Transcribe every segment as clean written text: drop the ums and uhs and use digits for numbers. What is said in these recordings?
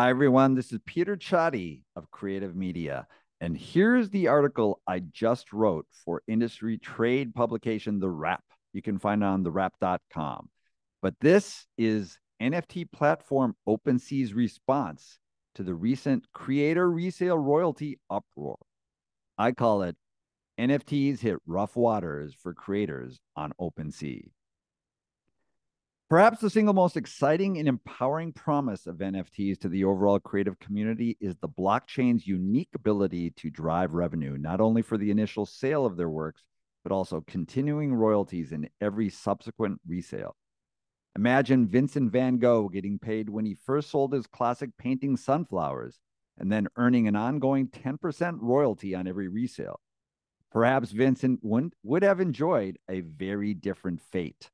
Hi, everyone. This is Peter Choudhry of Creative Media. And here's the article I just wrote for industry trade publication, The Wrap. You can find it on thewrap.com. But this is NFT platform OpenSea's response to the recent creator resale royalty uproar. I call it NFTs Hit Rough Waters for Creators on OpenSea. Perhaps the single most exciting and empowering promise of NFTs to the overall creative community is the blockchain's unique ability to drive revenue, not only for the initial sale of their works, but also continuing royalties in every subsequent resale. Imagine Vincent van Gogh getting paid when he first sold his classic painting Sunflowers, and then earning an ongoing 10% royalty on every resale. Perhaps Vincent would have enjoyed a very different fate.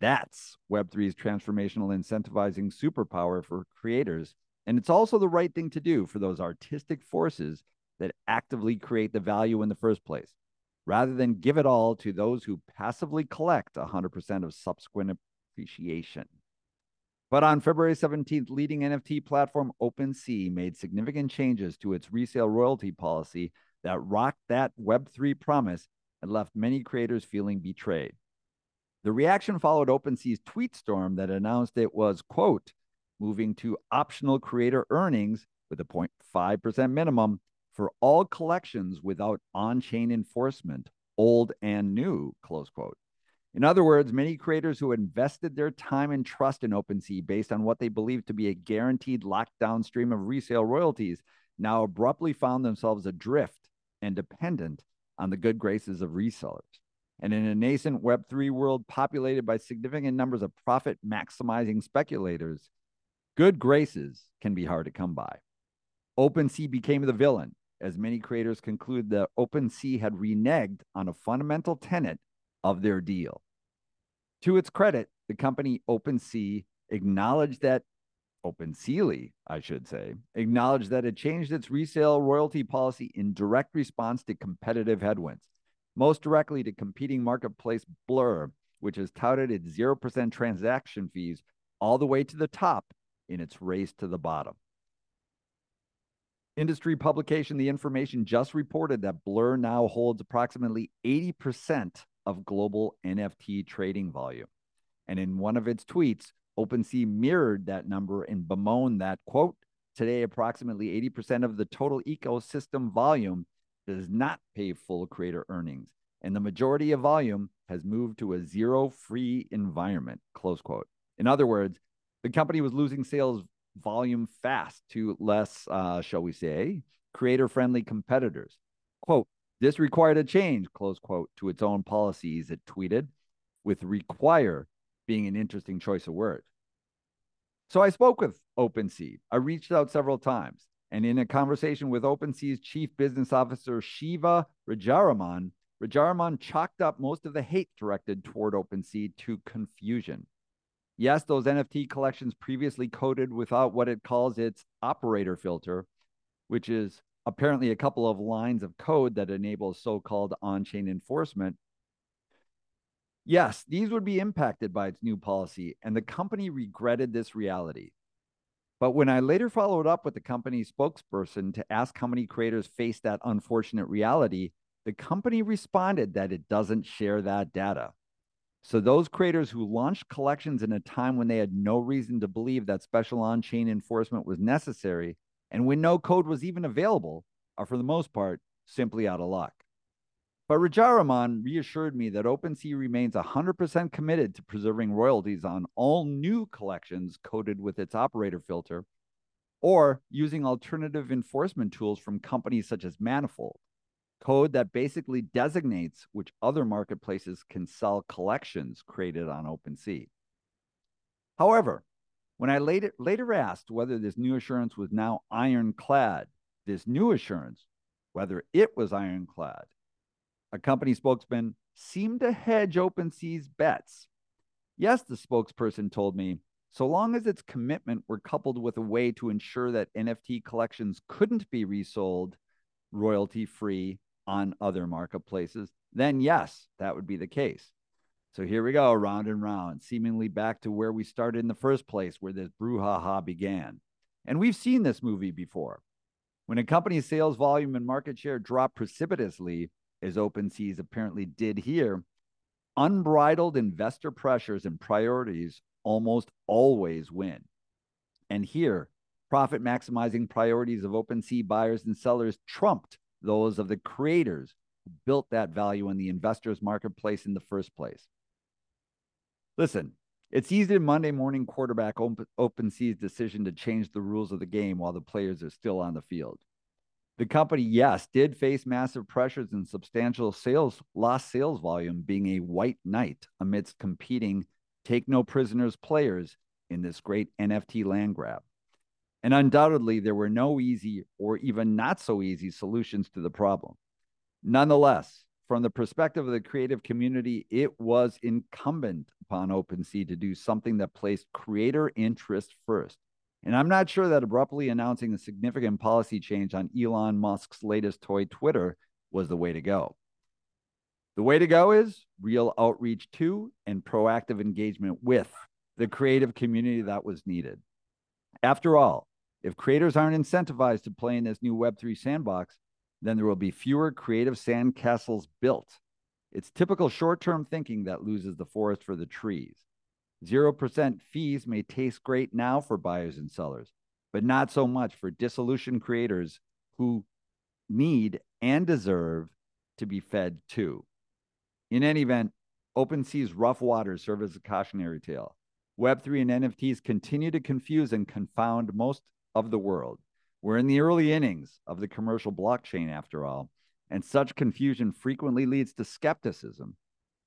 That's Web3's transformational incentivizing superpower for creators, and it's also the right thing to do for those artistic forces that actively create the value in the first place, rather than give it all to those who passively collect 100% of subsequent appreciation. But on February 17th, leading NFT platform OpenSea made significant changes to its resale royalty policy that rocked that Web3 promise and left many creators feeling betrayed. The reaction followed OpenSea's tweet storm that announced it was, quote, moving to optional creator earnings with a 0.5% minimum for all collections without on-chain enforcement, old and new, close quote. In other words, many creators who invested their time and trust in OpenSea based on what they believed to be a guaranteed lockdown stream of resale royalties now abruptly found themselves adrift and dependent on the good graces of resellers. And in a nascent Web3 world populated by significant numbers of profit-maximizing speculators, good graces can be hard to come by. OpenSea became the villain, as many creators conclude that OpenSea had reneged on a fundamental tenet of their deal. To its credit, the company OpenSea acknowledged that, OpenSea acknowledged that it changed its resale royalty policy in direct response to competitive headwinds, most directly to competing marketplace Blur, which has touted its 0% transaction fees all the way to the top in its race to the bottom. Industry publication The Information just reported that Blur now holds approximately 80% of global NFT trading volume. And in one of its tweets, OpenSea mirrored that number and bemoaned that, quote, today approximately 80% of the total ecosystem volume does not pay full creator earnings, and the majority of volume has moved to a zero-fee environment, close quote. In other words, the company was losing sales volume fast to less, shall we say, creator-friendly competitors. Quote, this required a change, close quote, to its own policies, it tweeted, with require being an interesting choice of word. So I spoke with OpenSea. I reached out several times. And in a conversation with OpenSea's Chief Business Officer, Shiva Rajaraman, Rajaraman chalked up most of the hate directed toward OpenSea to confusion. Yes, those NFT collections previously coded without what it calls its operator filter, which is apparently a couple of lines of code that enables so-called on-chain enforcement. Yes, these would be impacted by its new policy, and the company regretted this reality. But when I later followed up with the company's spokesperson to ask how many creators face that unfortunate reality, the company responded that it doesn't share that data. So those creators who launched collections in a time when they had no reason to believe that special on-chain enforcement was necessary, and when no code was even available, are for the most part simply out of luck. But Rajaraman reassured me that OpenSea remains 100% committed to preserving royalties on all new collections coded with its operator filter, or using alternative enforcement tools from companies such as Manifold, code that basically designates which other marketplaces can sell collections created on OpenSea. However, when I later asked whether this new assurance was now ironclad, a company spokesman seemed to hedge OpenSea's bets. Yes, the spokesperson told me, so long as its commitment were coupled with a way to ensure that NFT collections couldn't be resold royalty-free on other marketplaces, then yes, that would be the case. So here we go, round and round, seemingly back to where we started in the first place, where this brouhaha began. And we've seen this movie before. When a company's sales volume and market share drop precipitously, as OpenSea apparently did here, unbridled investor pressures and priorities almost always win. And here, profit-maximizing priorities of OpenSea buyers and sellers trumped those of the creators who built that value in the investors' marketplace in the first place. Listen, it's easy to Monday morning quarterback OpenSea's decision to change the rules of the game while the players are still on the field. The company, yes, did face massive pressures and substantial lost sales volume, being a white knight amidst competing take-no-prisoners players in this great NFT land grab. And undoubtedly, there were no easy or even not so easy solutions to the problem. Nonetheless, from the perspective of the creative community, it was incumbent upon OpenSea to do something that placed creator interest first. And I'm not sure that abruptly announcing a significant policy change on Elon Musk's latest toy, Twitter, was the way to go. The way to go is real outreach to and proactive engagement with the creative community that was needed. After all, if creators aren't incentivized to play in this new Web3 sandbox, then there will be fewer creative sandcastles built. It's typical short-term thinking that loses the forest for the trees. 0% fees may taste great now for buyers and sellers, but not so much for disillusioned creators who need and deserve to be fed too. In any event, OpenSea's rough waters serve as a cautionary tale. Web3 and NFTs continue to confuse and confound most of the world. We're in the early innings of the commercial blockchain, after all, and such confusion frequently leads to skepticism.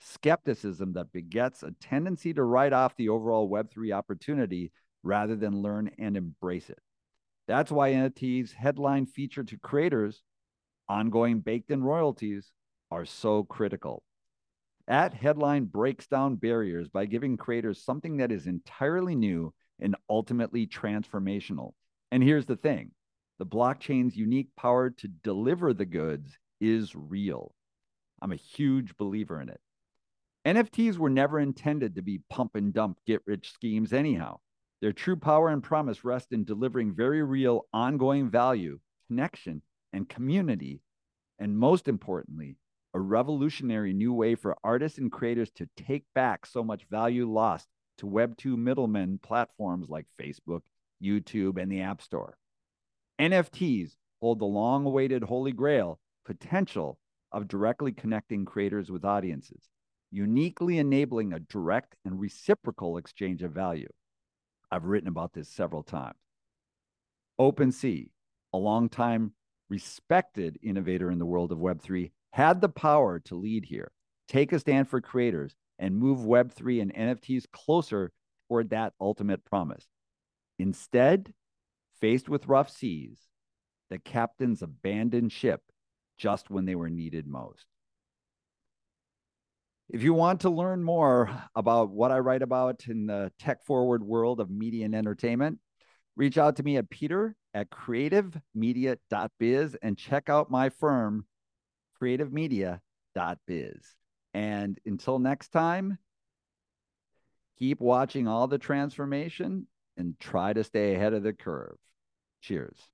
Skepticism that begets a tendency to write off the overall Web3 opportunity rather than learn and embrace it. That's why NFTs' headline feature to creators, ongoing baked-in royalties, are so critical. That headline breaks down barriers by giving creators something that is entirely new and ultimately transformational. And here's the thing. The blockchain's unique power to deliver the goods is real. I'm a huge believer in it. NFTs were never intended to be pump and dump get-rich schemes anyhow. Their true power and promise rest in delivering very real ongoing value, connection, and community, and most importantly, a revolutionary new way for artists and creators to take back so much value lost to Web 2 middlemen platforms like Facebook, YouTube, and the App Store. NFTs hold the long-awaited holy grail potential of directly connecting creators with audiences, uniquely enabling a direct and reciprocal exchange of value. I've written about this several times. OpenSea, a long-time respected innovator in the world of Web3, had the power to lead here, take a stand for creators, and move Web3 and NFTs closer toward that ultimate promise. Instead, faced with rough seas, the captains abandoned ship just when they were needed most. If you want to learn more about what I write about in the tech-forward world of media and entertainment, reach out to me at peter@creativemedia.biz and check out my firm, creativemedia.biz. And until next time, keep watching all the transformation and try to stay ahead of the curve. Cheers.